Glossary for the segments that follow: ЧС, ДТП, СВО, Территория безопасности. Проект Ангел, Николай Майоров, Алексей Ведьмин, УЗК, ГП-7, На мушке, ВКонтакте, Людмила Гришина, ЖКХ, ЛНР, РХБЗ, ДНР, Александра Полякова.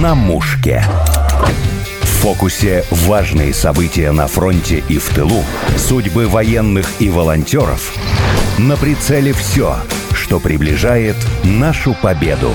«На мушке». В фокусе важные события на фронте и в тылу, судьбы военных и волонтеров. На прицеле все, что приближает нашу победу.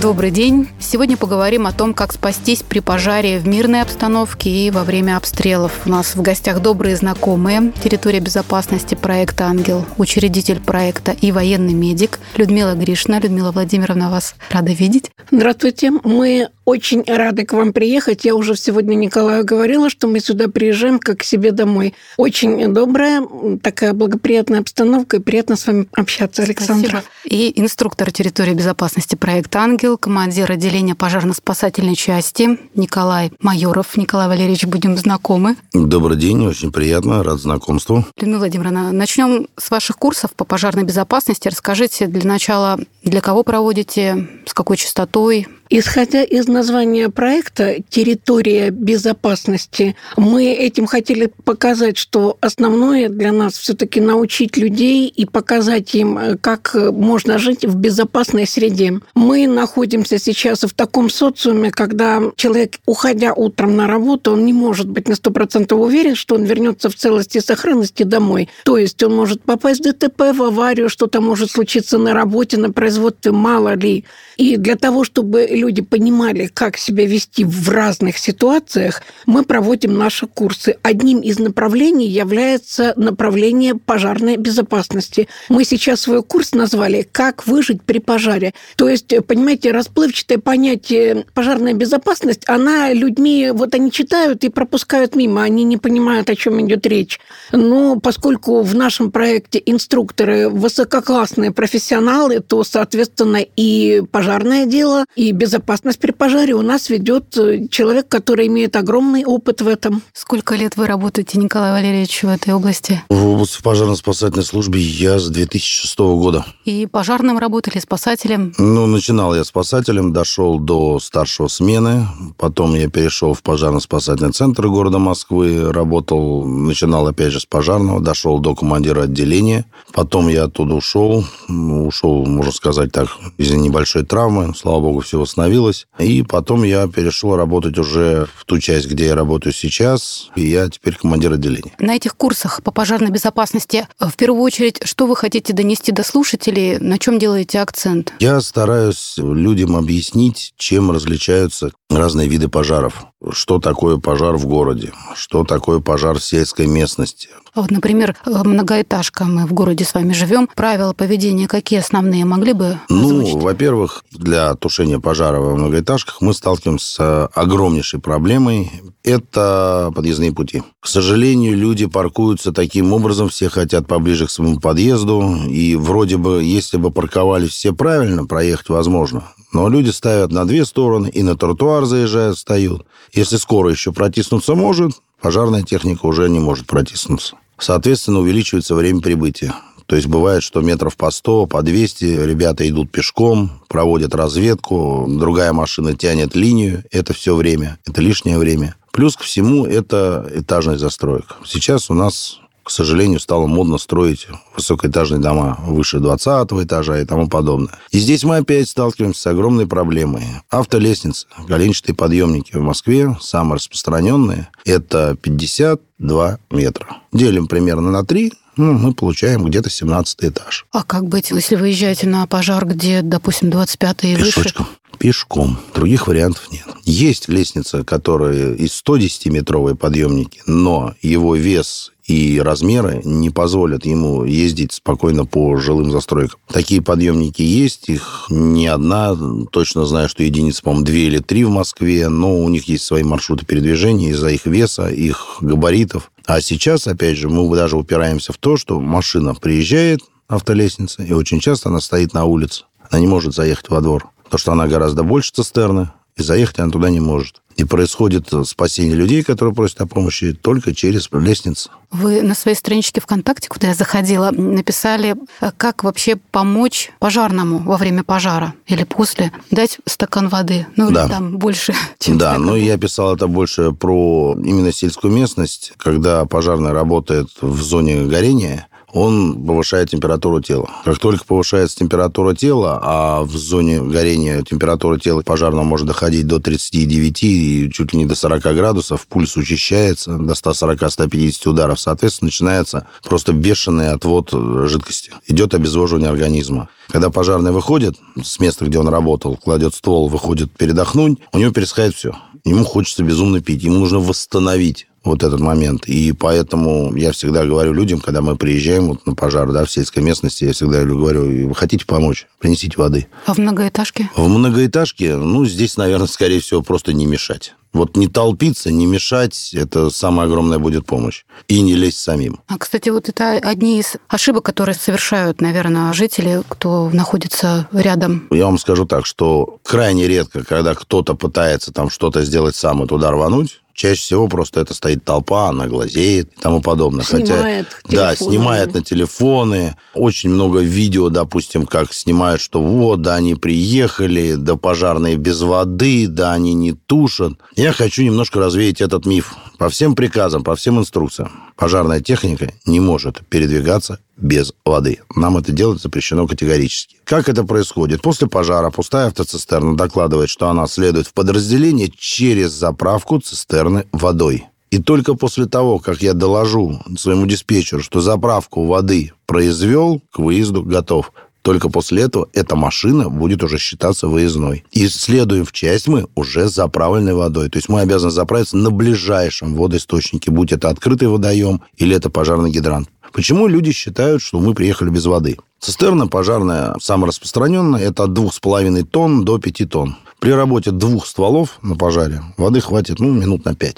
Добрый день. Сегодня поговорим о том, как спастись при пожаре в мирной обстановке и во время обстрелов. У нас в гостях добрые знакомые. Территория безопасности проекта «Ангел», учредитель проекта и военный медик Людмила Гришина. Людмила Владимировна, вас рада видеть. Здравствуйте. Мы очень рады к вам приехать. Я уже сегодня Николаю говорила, что мы сюда приезжаем как к себе домой. Очень добрая, такая благоприятная обстановка, и приятно с вами общаться, Александра. Спасибо. И инструктор территории безопасности проекта «Ангел», командир отделения пожарно-спасательной части Николай Майоров. Николай Валерьевич, будем знакомы. Добрый день, очень приятно, рад знакомству. Людмила Владимировна, начнем с ваших курсов по пожарной безопасности. Расскажите для начала, для кого проводите, с какой частотой? Исходя из названия проекта «Территория безопасности», мы этим хотели показать, что основное для нас все-таки научить людей и показать им, как можно жить в безопасной среде. Мы находимся сейчас в таком социуме, когда человек, уходя утром на работу, он не может быть на 100% уверен, что он вернется в целости и сохранности домой. То есть он может попасть в ДТП, в аварию, что-то может случиться на работе, на производстве, мало ли. И для того, чтобы люди понимали, как себя вести в разных ситуациях, мы проводим наши курсы. Одним из направлений является направление пожарной безопасности. Мы сейчас свой курс назвали «Как выжить при пожаре». То есть, понимаете, расплывчатое понятие «пожарная безопасность», она людьми, вот они читают и пропускают мимо, они не понимают, о чем идет речь. Но поскольку в нашем проекте инструкторы высококлассные профессионалы, то, соответственно, и пожарное дело, и безопасность при пожаре у нас ведет человек, который имеет огромный опыт в этом. Сколько лет вы работаете, Николай Валерьевич, в этой области? В пожарно-спасательной службе я с 2006 года. И пожарным работали, спасателем? Начинал я спасателем, дошел до старшего смены, потом я перешел в пожарно-спасательный центр города Москвы, работал, начинал опять же с пожарного, дошел до командира отделения, потом я оттуда ушел, можно сказать так, из-за небольшой травмы, слава богу, все восстановилось, и потом я перешел работать уже в ту часть, где я работаю сейчас, и я теперь командир отделения. На этих курсах по пожарной безопасности в первую очередь, что вы хотите донести до слушателей, на чем делаете акцент? Я стараюсь людям объяснить, чем различаются разные виды пожаров. Что такое пожар в городе, что такое пожар в сельской местности. Вот, например, многоэтажка, мы в городе с вами живем. Правила поведения какие основные могли бы озвучить? Во-первых, для тушения пожара во многоэтажках мы сталкиваемся с огромнейшей проблемой. Это подъездные пути. К сожалению, люди паркуются таким образом, все хотят поближе к своему подъезду, и вроде бы, если бы парковались все правильно, проехать возможно. Но люди ставят на две стороны, и на тротуар заезжают, встают. Если скорая еще протиснуться может, пожарная техника уже не может протиснуться. Соответственно, увеличивается время прибытия. То есть бывает, что метров по 100, по 200 ребята идут пешком, проводят разведку, другая машина тянет линию. Это все время, это лишнее время. Плюс ко всему, это этажность застроек. Сейчас у нас, к сожалению, стало модно строить высокоэтажные дома выше 20 этажа и тому подобное. И здесь мы опять сталкиваемся с огромной проблемой. Автолестницы, голенчатые подъемники в Москве, самые распространенные, это 52 метра. Делим примерно на 3, мы получаем где-то 17 этаж. А как быть, если вы езжаете на пожар, где, допустим, 25-й и пешочком. Выше? Пешком. Других вариантов нет. Есть лестница, которая и 110-метровые подъемники, но его вес и размеры не позволят ему ездить спокойно по жилым застройкам. Такие подъемники есть, их не одна, точно знаю, что единиц, по-моему, 2 или 3 в Москве, но у них есть свои маршруты передвижения из-за их веса, их габаритов. А сейчас, опять же, мы даже упираемся в то, что машина приезжает, автолестница, и очень часто она стоит на улице. Она не может заехать во двор, потому что она гораздо больше цистерны, и заехать она туда не может. И происходит спасение людей, которые просят о помощи, только через лестницу. Вы на своей страничке ВКонтакте, куда я заходила, написали, как вообще помочь пожарному во время пожара или после, дать стакан воды, да. Или там больше. Чем да, стакан. Я писал это больше про именно сельскую местность, когда пожарный работает в зоне горения. он повышает температуру тела. Как только повышается температура тела, а в зоне горения температура тела пожарного может доходить до 39 и чуть ли не до 40 градусов, пульс учащается до 140-150 ударов. Соответственно, начинается просто бешеный отвод жидкости. Идет обезвоживание организма. Когда пожарный выходит с места, где он работал, кладет ствол, выходит передохнуть, у него пересыхает все. Ему хочется безумно пить, ему нужно восстановить вот этот момент. И поэтому я всегда говорю людям, когда мы приезжаем вот на пожар, да, в сельской местности, я всегда говорю, вы хотите помочь? Принесите воды. А в многоэтажке? В многоэтажке, здесь, наверное, скорее всего, просто не мешать. Вот не толпиться, не мешать, это самая огромная будет помощь. И не лезть самим. А, кстати, вот это одни из ошибок, которые совершают, наверное, жители, кто находится рядом. Я вам скажу так, что крайне редко, когда кто-то пытается там что-то сделать сам и туда рвануть, чаще всего просто это стоит толпа, она глазеет и тому подобное. Снимает телефоны. Да, снимает на телефоны. Очень много видео, допустим, как снимают, что вот, да, они приехали, да, пожарные без воды, да, они не тушат. Я хочу немножко развеять этот миф. По всем приказам, по всем инструкциям, пожарная техника не может передвигаться без воды. Нам это делать запрещено категорически. Как это происходит? После пожара пустая автоцистерна докладывает, что она следует в подразделение через заправку цистерны водой. И только после того, как я доложу своему диспетчеру, что заправку воды произвел, к выезду готов. Только после этого эта машина будет уже считаться выездной. И следуем в часть мы уже с заправленной водой. То есть мы обязаны заправиться на ближайшем водоисточнике, будь это открытый водоем или это пожарный гидрант. Почему люди считают, что мы приехали без воды? Цистерна пожарная, самая распространенная, это от 2,5 тонн до 5 тонн. При работе двух стволов на пожаре воды хватит минут на 5-6.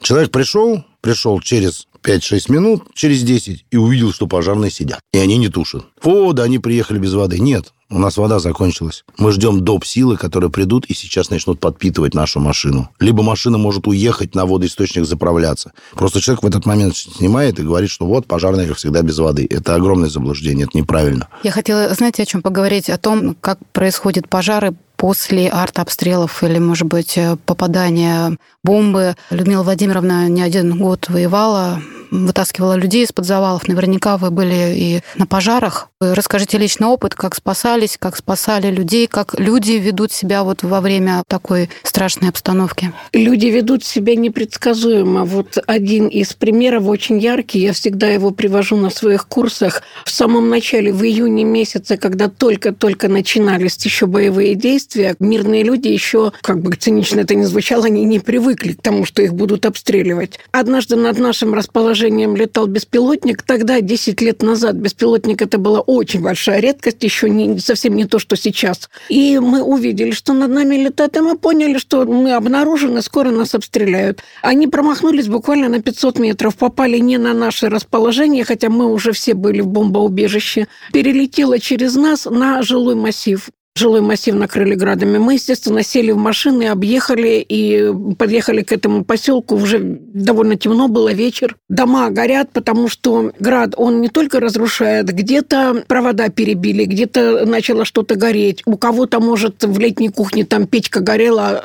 Человек пришел через 5-6 минут, через 10, и увидел, что пожарные сидят. И они не тушат. О, да они приехали без воды. Нет, у нас вода закончилась. Мы ждем доп-силы, которые придут и сейчас начнут подпитывать нашу машину. Либо машина может уехать на водоисточник заправляться. Просто человек в этот момент снимает и говорит, что вот, пожарные, как всегда, без воды. Это огромное заблуждение, это неправильно. Я хотела, знаете, о чем поговорить? О том, как происходят пожары после артобстрелов или, может быть, попадания бомбы. Людмила Владимировна не один год воевала, вытаскивала людей из-под завалов. Наверняка вы были и на пожарах. Расскажите личный опыт, как спасались, как спасали людей, как люди ведут себя вот во время такой страшной обстановки. Люди ведут себя непредсказуемо. Вот один из примеров очень яркий. Я всегда его привожу на своих курсах. В самом начале, в июне месяце, когда только-только начинались еще боевые действия, мирные люди еще, как бы цинично это ни звучало, они не привыкли к тому, что их будут обстреливать. Однажды над нашим расположением летал беспилотник. Тогда, 10 лет назад, беспилотник это была очень большая редкость, еще совсем не то, что сейчас. И мы увидели, что над нами летает, и мы поняли, что мы обнаружены, скоро нас обстреляют. Они промахнулись буквально на 500 метров, попали не на наше расположение, хотя мы уже все были в бомбоубежище. Перелетело через нас на жилой массив. Жилой массив накрыли градами. Мы, естественно, сели в машины, объехали и подъехали к этому поселку. Уже довольно темно было, вечер. Дома горят, потому что град, он не только разрушает, где-то провода перебили, где-то начало что-то гореть. У кого-то, может, в летней кухне там печка горела,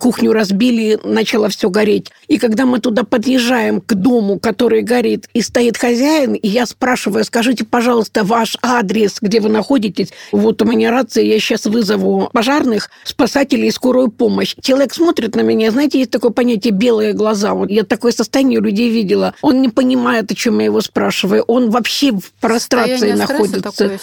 кухню разбили, начало все гореть. И когда мы туда подъезжаем к дому, который горит, и стоит хозяин, и я спрашиваю, скажите, пожалуйста, ваш адрес, где вы находитесь? Вот у меня рация, я сейчас вызову пожарных, спасателей и скорую помощь. Человек смотрит на меня, знаете, есть такое понятие «белые глаза». Вот я такое состояние у людей видела. Он не понимает, о чем я его спрасываю. Он вообще в прострации находится.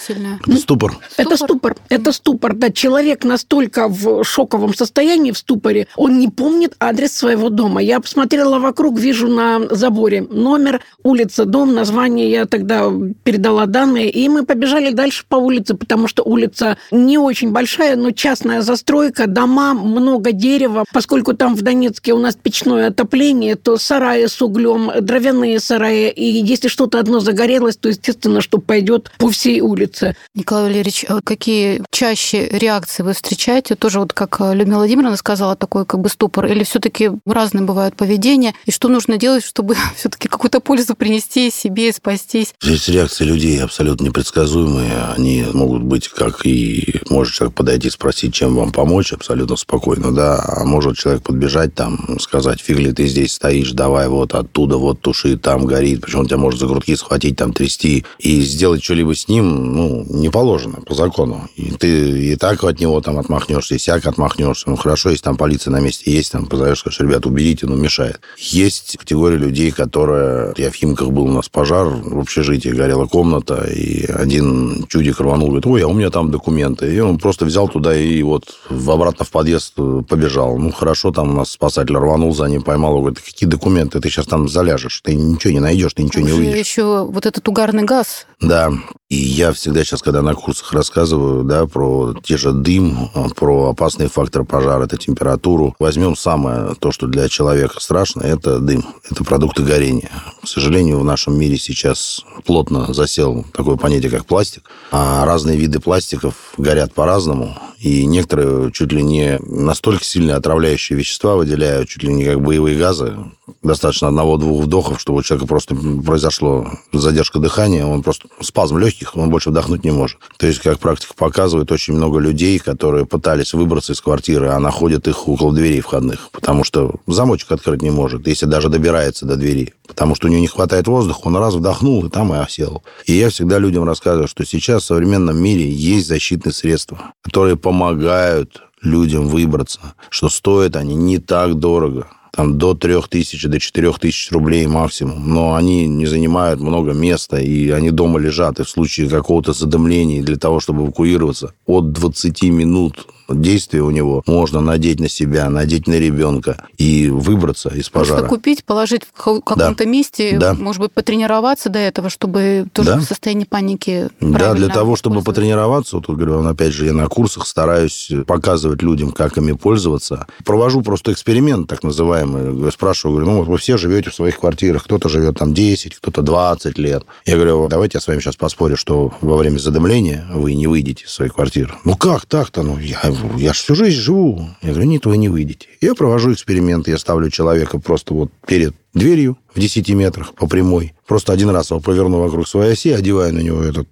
Ступор. Это ступор. Это ступор. Да, человек настолько в шоковом состоянии, в ступоре, он не помнит адрес своего дома. Я посмотрела вокруг, вижу на заборе номер, улица, дом, название. Я тогда передала данные, и мы побежали дальше по улице, потому что улица не очень большая, но частная застройка, дома, много дерева. Поскольку там в Донецке у нас печное отопление, то сараи с углем, дровяные сараи. И если что-то одно загорелось, то, естественно, что пойдет по всей улице. Николай Валерьевич, а какие чаще реакции вы встречаете? Тоже вот как Людмила Владимировна сказала, такой как бы ступор. Или все-таки разные бывают поведения? И что нужно делать, чтобы все-таки какую-то пользу принести себе и спастись? Здесь реакции людей абсолютно непредсказуемые. Они могут быть как и и может человек подойти и спросить, чем вам помочь, абсолютно спокойно, да, а может человек подбежать там, сказать, фиг ли ты здесь стоишь, давай вот оттуда вот туши, там горит, причем он тебя может за грудки схватить, там трясти, и сделать что-либо с ним, ну, не положено по закону, и ты и так от него там отмахнешься, и сяк отмахнешься, ну, хорошо, если там полиция на месте есть, там позовешь, скажешь, ребят, уберите, ну, мешает. Есть категория людей, которая, я в Химках был, у нас пожар в общежитии, горела комната, и один чудик рванул, говорит, ой, а у меня там документы. И он просто взял туда и вот обратно в подъезд побежал. Ну, хорошо, там у нас спасатель рванул за ним, поймал, говорит, какие документы, ты сейчас там заляжешь, ты ничего не найдешь, ты ничего не увидишь. Еще вот этот угарный газ. Да, и я всегда сейчас, когда на курсах рассказываю, да, про те же дым, про опасный фактор пожара, это температуру, возьмем самое то, что для человека страшно, это дым, это продукты горения. К сожалению, в нашем мире сейчас плотно засел такое понятие, как пластик, а разные виды пластиков горят по-разному, и некоторые чуть ли не настолько сильно отравляющие вещества выделяют, чуть ли не как боевые газы, достаточно одного-двух вдохов, чтобы у человека просто произошло задержка дыхания, он просто спазм легких, он больше вдохнуть не может. То есть, как практика показывает, очень много людей, которые пытались выбраться из квартиры, а находят их около дверей входных, потому что замочек открыть не может, если даже добирается до двери, потому что у него не хватает воздуха, он раз вдохнул, и там и осел. И я всегда людям рассказываю, что сейчас в современном мире есть защитные средства, которые помогают людям выбраться, что стоят они не так дорого. Там до 3000, до 4000 рублей максимум. Но они не занимают много места, и они дома лежат. И в случае какого-то задымления для того, чтобы эвакуироваться, от 20 минут действия у него можно надеть на себя, надеть на ребенка и выбраться из пожара. Просто купить, положить в каком-то месте, может быть, потренироваться до этого, чтобы тоже в состоянии паники правильно... Да, для того, чтобы потренироваться, вот, говорю, опять же, я на курсах стараюсь показывать людям, как ими пользоваться. Провожу просто эксперимент, так называемый. Спрашиваю, говорю, ну вот вы все живете в своих квартирах, кто-то живет там 10, кто-то 20 лет. Я говорю, давайте я с вами сейчас поспорю, что во время задымления вы не выйдете из своей квартиры. Ну как так-то? Ну я же всю жизнь живу. Я говорю, нет, вы не выйдете. Я провожу эксперимент, я ставлю человека просто вот перед дверью в 10 метрах по прямой. Просто один раз его поверну вокруг своей оси, одеваю на него этот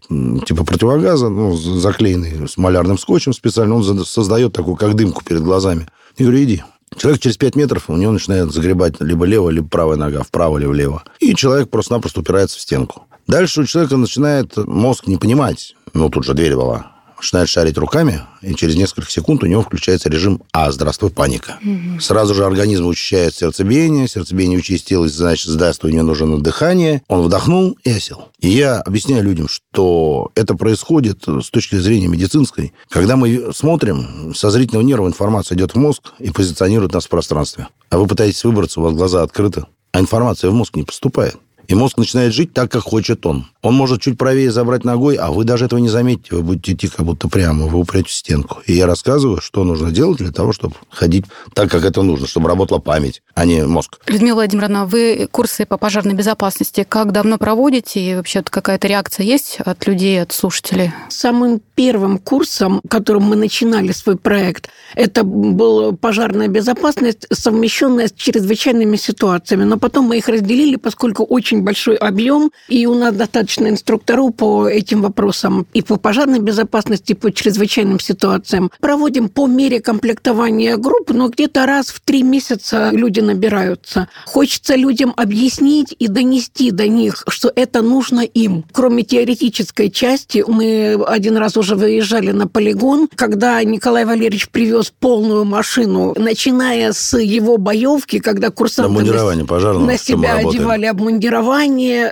типа противогаза, ну, заклеенный с малярным скотчем специально, он создает такую как дымку перед глазами. Я говорю, иди. Человек через 5 метров, у него начинает загребать либо левая, либо правая нога, вправо или влево. И человек просто-напросто упирается в стенку. Дальше у человека начинает мозг не понимать. Ну, тут же дверь была. Начинает шарить руками, и через несколько секунд у него включается режим «А, здравствуй, паника». Угу. Сразу же организм учащает сердцебиение, сердцебиение участилось, значит, здравствуй, мне нужно дыхание. Он вдохнул и осел. И я объясняю людям, что это происходит с точки зрения медицинской. Когда мы смотрим, со зрительного нерва информация идет в мозг и позиционирует нас в пространстве. А вы пытаетесь выбраться, у вас глаза открыты, а информация в мозг не поступает. И мозг начинает жить так, как хочет он. Он может чуть правее забрать ногой, а вы даже этого не заметите. Вы будете идти как будто прямо, вы упрете в стенку. И я рассказываю, что нужно делать для того, чтобы ходить так, как это нужно, чтобы работала память, а не мозг. Людмила Владимировна, вы курсы по пожарной безопасности как давно проводите? И вообще какая-то реакция есть от людей, от слушателей? Самым первым курсом, которым мы начинали свой проект, это была пожарная безопасность, совмещенная с чрезвычайными ситуациями. Но потом мы их разделили, поскольку очень большой объем, и у нас достаточно инструкторов по этим вопросам и по пожарной безопасности, и по чрезвычайным ситуациям. Проводим по мере комплектования групп, но где-то раз в 3 месяца люди набираются. Хочется людям объяснить и донести до них, что это нужно им. Кроме теоретической части, мы один раз уже выезжали на полигон, когда Николай Валерьевич привез полную машину, начиная с его боевки, когда курсанты на себя одевали обмундирование,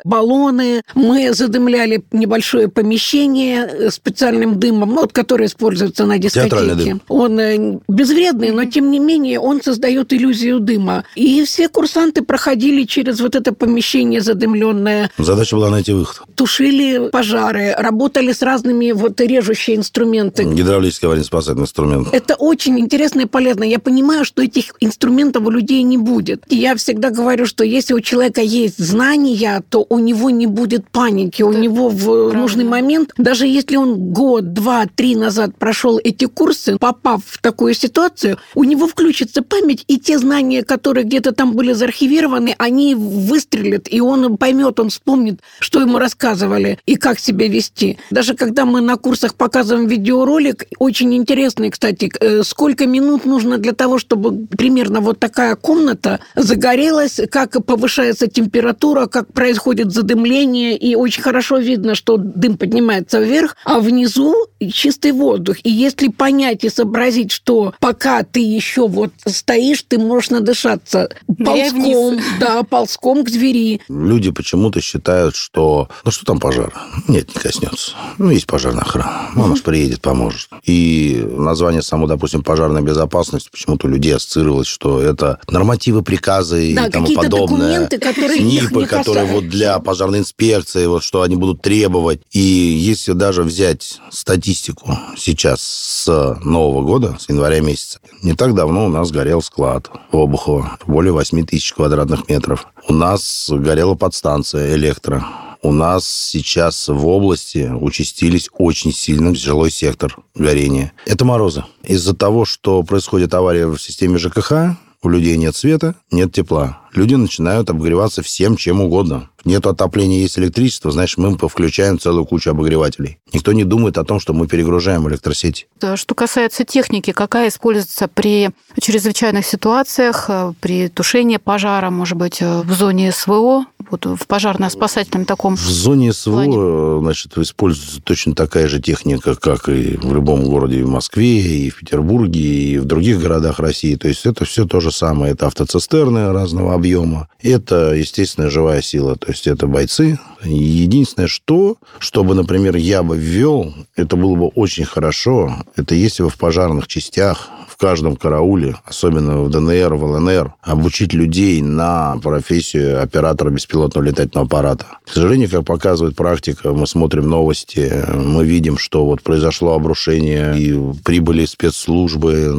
баллоны. Мы задымляли небольшое помещение специальным дымом, вот, который используется на дискотеке. Он безвредный, но, тем не менее, он создает иллюзию дыма. И все курсанты проходили через вот это помещение задымленное. Задача была найти выход. Тушили пожары, работали с разными вот режущими инструментами. Гидравлический аварийно-спасательный инструмент. Это очень интересно и полезно. Я понимаю, что этих инструментов у людей не будет. И я всегда говорю, что если у человека есть знания, знания, то у него не будет паники. У него в нужный момент, даже если он год, два, три назад прошел эти курсы, попав в такую ситуацию, у него включится память, и те знания, которые где-то там были заархивированы, они выстрелят, и он поймет, он вспомнит, что ему рассказывали и как себя вести. Даже когда мы на курсах показываем видеоролик, очень интересный, кстати, сколько минут нужно для того, чтобы примерно вот такая комната загорелась, как повышается температура, как происходит задымление, и очень хорошо видно, что дым поднимается вверх, а внизу чистый воздух. И если понять и сообразить, что пока ты еще вот стоишь, ты можешь надышаться ползком, да, ползком к двери. Люди почему-то считают, что ну что там пожар? Нет, не коснется. Ну, есть пожарная охрана. Она же приедет, поможет. И название само, допустим, пожарная безопасность, почему-то у людей ассоциировалось, что это нормативы, приказы и тому подобное. Да, какие-то документы, которые их не касаются. Которые вот для пожарной инспекции, вот что они будут требовать. И если даже взять статистику сейчас с Нового года, с января месяца, не так давно у нас горел склад в Обухово, более 8000 квадратных метров. У нас горела подстанция электро. У нас сейчас в области участились очень сильно жилой сектор горения. Это морозы. Из-за того, что происходит авария в системе ЖКХ, у людей нет света, нет тепла. Люди начинают обогреваться всем, чем угодно. Нет отопления, есть электричество, значит, мы включаем целую кучу обогревателей. Никто не думает о том, что мы перегружаем электросети. Да, что касается техники, какая используется при чрезвычайных ситуациях, при тушении пожара, может быть, в зоне СВО, вот в пожарно-спасательном таком плане? В зоне СВО, значит, используется точно такая же техника, как и в любом городе, и в Москве, и в Петербурге, и в других городах России. То есть это все то же самое. Это автоцистерны разного объема. Это, естественно, живая сила. То есть это бойцы. Единственное, чтобы, например, я бы ввел, это было бы очень хорошо, это если бы в пожарных частях, в каждом карауле, особенно в ДНР, в ЛНР, обучить людей на профессию оператора беспилотного летательного аппарата. К сожалению, как показывает практика, мы смотрим новости, мы видим, что вот произошло обрушение, и прибыли спецслужбы,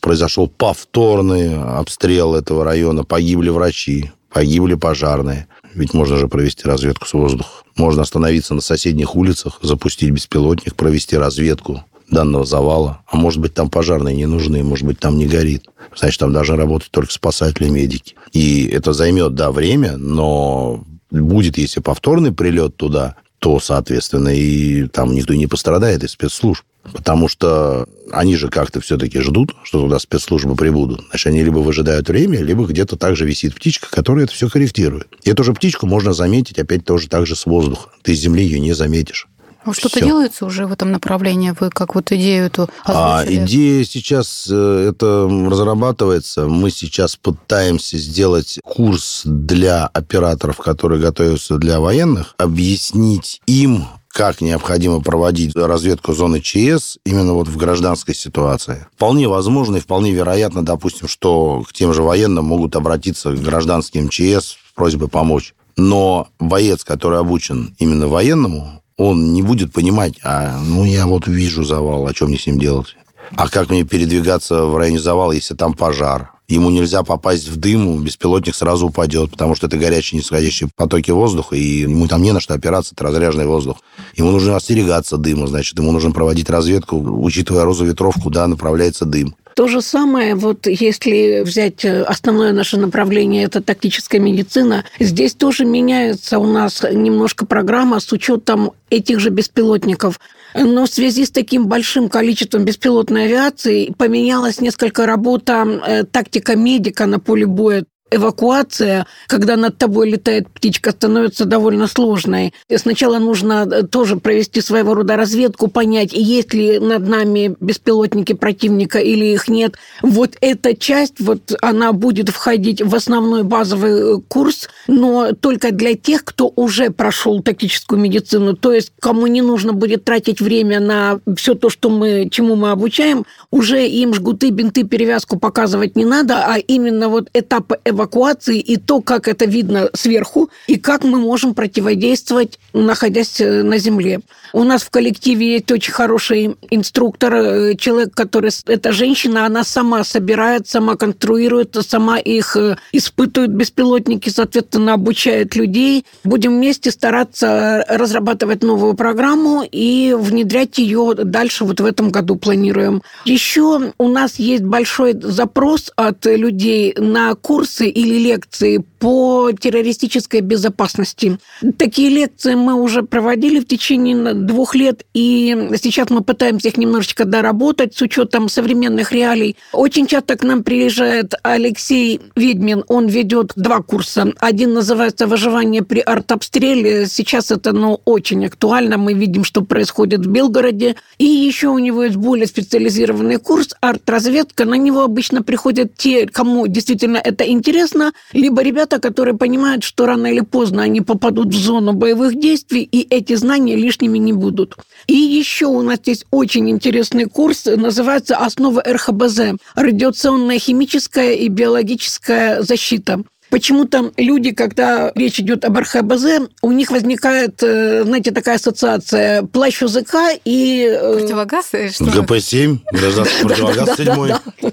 произошел повторный обстрел этого района, погибли врачи, погибли пожарные. Ведь можно же провести разведку с воздуха. Можно остановиться на соседних улицах, запустить беспилотник, провести разведку данного завала. А может быть, там пожарные не нужны, может быть, там не горит. Значит, там должны работать только спасатели, медики. И это займет, да, время, но будет, если повторный прилет туда, то, соответственно, и там никто не пострадает из спецслужб. Потому что они же как-то все-таки ждут, что туда спецслужбы прибудут. Значит, они либо выжидают время, либо где-то также висит птичка, которая это все корректирует. И эту же птичку можно заметить опять тоже так же с воздуха. Ты с земли ее не заметишь. А что-то делается уже в этом направлении? Вы как вот идею эту озвучили? Идея сейчас это разрабатывается. Мы сейчас пытаемся сделать курс для операторов, которые готовятся для военных, объяснить им, как необходимо проводить разведку зоны ЧС именно вот в гражданской ситуации. Вполне возможно и вполне вероятно, допустим, что к тем же военным могут обратиться к гражданским ЧС с просьбой помочь. Но боец, который обучен именно военному, он не будет понимать, я вот вижу завал, а что мне с ним делать? А как мне передвигаться в районе завала, если там пожар? Ему нельзя попасть в дым, беспилотник сразу упадет, потому что это горячие нисходящие потоки воздуха, и ему там не на что опираться, это разряженный воздух. Ему нужно остерегаться дыма, значит, ему нужно проводить разведку, учитывая розу ветров, куда направляется дым. То же самое, вот если взять основное наше направление, это тактическая медицина, здесь тоже меняется у нас немножко программа с учетом этих же беспилотников. Но в связи с таким большим количеством беспилотной авиации поменялась несколько работа, тактика медика на поле боя. Эвакуация, когда над тобой летает птичка, становится довольно сложной. Сначала нужно тоже провести своего рода разведку, понять, есть ли над нами беспилотники противника или их нет. Вот эта часть, она будет входить в основной базовый курс, но только для тех, кто уже прошел тактическую медицину, то есть кому не нужно будет тратить время на все то, что чему мы обучаем, уже им жгуты, бинты, перевязку показывать не надо, а именно этапы эвакуации эвакуации и то, как это видно сверху, и как мы можем противодействовать, находясь на земле. У нас в коллективе есть очень хороший инструктор, человек, который... Эта женщина, она сама собирает, сама конструирует, сама их испытывает, беспилотники, соответственно, обучает людей. Будем вместе стараться разрабатывать новую программу и внедрять ее дальше вот в этом году планируем. Еще у нас есть большой запрос от людей на курсы или лекции по террористической безопасности. Такие лекции мы уже проводили в течение 2 лет, и сейчас мы пытаемся их немножечко доработать с учетом современных реалий. Очень часто к нам приезжает Алексей Ведьмин, он ведет 2 курса. Один называется «Выживание при артобстреле». Сейчас это очень актуально, мы видим, что происходит в Белгороде. И еще у него есть более специализированный курс «Арт-разведка». На него обычно приходят те, кому действительно это интересно, либо ребята, которые понимают, что рано или поздно они попадут в зону боевых действий, и эти знания лишними не будут. И еще у нас есть очень интересный курс, называется «Основы РХБЗ» – радиационная, химическая и биологическая защита. Почему-то люди, когда речь идет об РХБЗ, у них возникает, знаете, такая ассоциация плащ УЗК и... Противогаз? ГП-7, гражданский противогаз 7.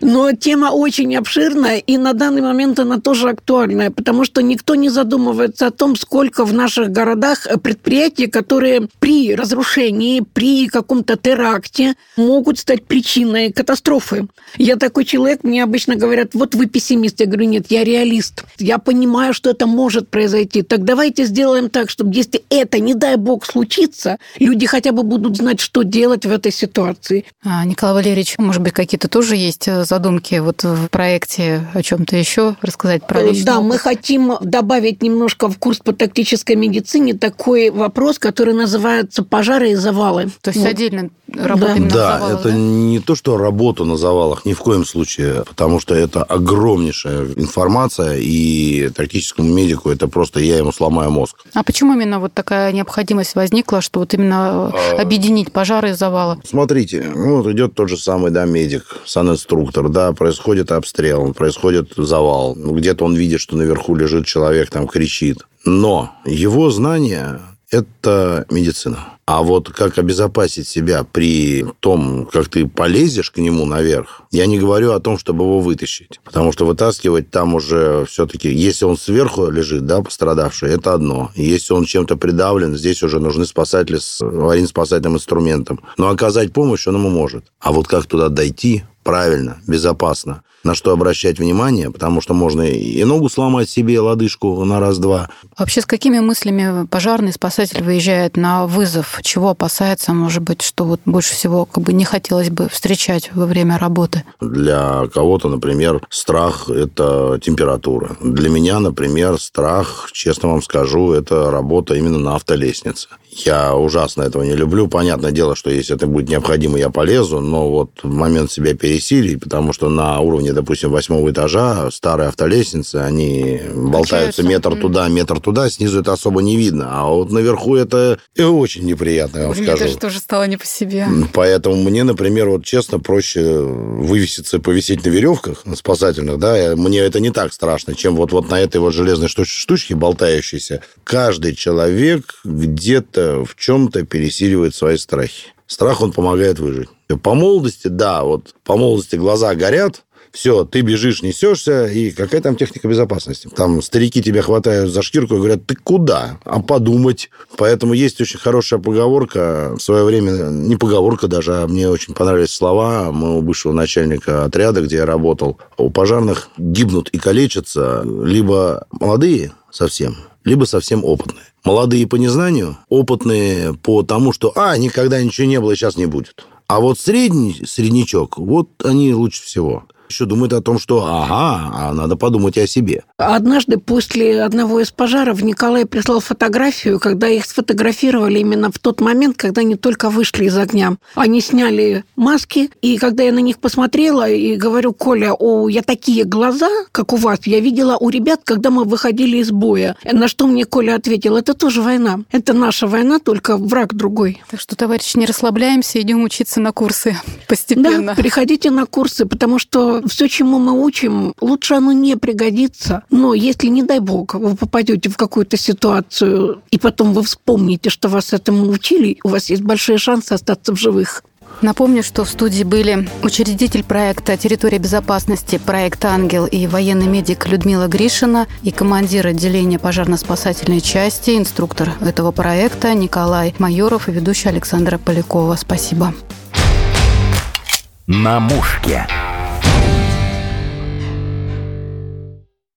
Но тема очень обширная, и на данный момент она тоже актуальная, потому что никто не задумывается о том, сколько в наших городах предприятий, которые при разрушении, при каком-то теракте могут стать причиной катастрофы. Я такой человек, мне обычно говорят, вот вы пессимист. Я говорю, нет, я реалист. Я понимаю, что это может произойти. Так давайте сделаем так, чтобы если это, не дай бог, случится, люди хотя бы будут знать, что делать в этой ситуации. Николай Валерьевич, может быть, какие-то тоже есть задумки вот в проекте о чем-то еще рассказать про личный опыт? Мы хотим добавить немножко в курс по тактической медицине такой вопрос, который называется «Пожары и завалы». То есть отдельно работа именно на завалах? Да, это не то, что работа на завалах, ни в коем случае, потому что это огромнейшая информация, и тактическому медику это просто я ему сломаю мозг. А почему именно вот такая необходимость возникла, что вот именно объединить пожары и завалы? Смотрите, вот идет тот же самый медик, санинструктор, происходит обстрел, происходит завал, где-то он видит, что наверху лежит человек, кричит, но его знания – это медицина. А вот как обезопасить себя при том, как ты полезешь к нему наверх, я не говорю о том, чтобы его вытащить. Потому что вытаскивать там уже все-таки... Если он сверху лежит, пострадавший, это одно. Если он чем-то придавлен, здесь уже нужны спасатели с аварийно-спасательным инструментом. Но оказать помощь он ему может. А вот как туда дойти правильно, безопасно, на что обращать внимание, потому что можно и ногу сломать себе, и лодыжку на раз-два. Вообще, с какими мыслями пожарный спасатель выезжает на вызов? Чего опасается, может быть, что вот больше всего не хотелось бы встречать во время работы? Для кого-то, например, страх – это температура. Для меня, например, страх, честно вам скажу, это работа именно на автолестнице. Я ужасно этого не люблю. Понятное дело, что если это будет необходимо, я полезу, но вот момент себя пересилить, потому что на уровне, допустим, 8-го этажа старые автолестницы, они болтаются метр туда, метр туда, снизу это особо не видно. А вот наверху это очень неприятно, я вам скажу. Мне даже тоже стало не по себе. Поэтому мне, например, вот честно, проще вывеситься, повисеть на веревках спасательных, мне это не так страшно, чем вот на этой железной штучке болтающейся. Каждый человек где-то в чем-то пересиливает свои страхи. Страх, он помогает выжить. По молодости, по молодости глаза горят, все, ты бежишь, несешься, и какая там техника безопасности? Там старики тебя хватают за шкирку и говорят, ты куда? А подумать. Поэтому есть очень хорошая поговорка. В свое время, не поговорка даже, а мне очень понравились слова моего бывшего начальника отряда, где я работал. У пожарных гибнут и калечатся либо молодые совсем, либо совсем опытные. Молодые по незнанию, опытные по тому, что никогда ничего не было и сейчас не будет. А вот среднячок, вот они лучше всего. Еще думают о том, что надо подумать о себе. Однажды после одного из пожаров Николай прислал фотографию, когда их сфотографировали именно в тот момент, когда они только вышли из огня. Они сняли маски, и когда я на них посмотрела и говорю, Коля, я такие глаза, как у вас, я видела у ребят, когда мы выходили из боя. На что мне Коля ответил, это тоже война. Это наша война, только враг другой. Так что, товарищи, не расслабляемся, идем учиться на курсы постепенно. Да, приходите на курсы, потому что все, чему мы учим, лучше оно не пригодится. Но если, не дай бог, вы попадете в какую-то ситуацию, и потом вы вспомните, что вас этому учили, у вас есть большие шансы остаться в живых. Напомню, что в студии были учредитель проекта «Территория безопасности», проект «Ангел» и военный медик Людмила Гришина и командир отделения пожарно-спасательной части, инструктор этого проекта Николай Майоров и ведущая Александра Полякова. Спасибо. На мушке.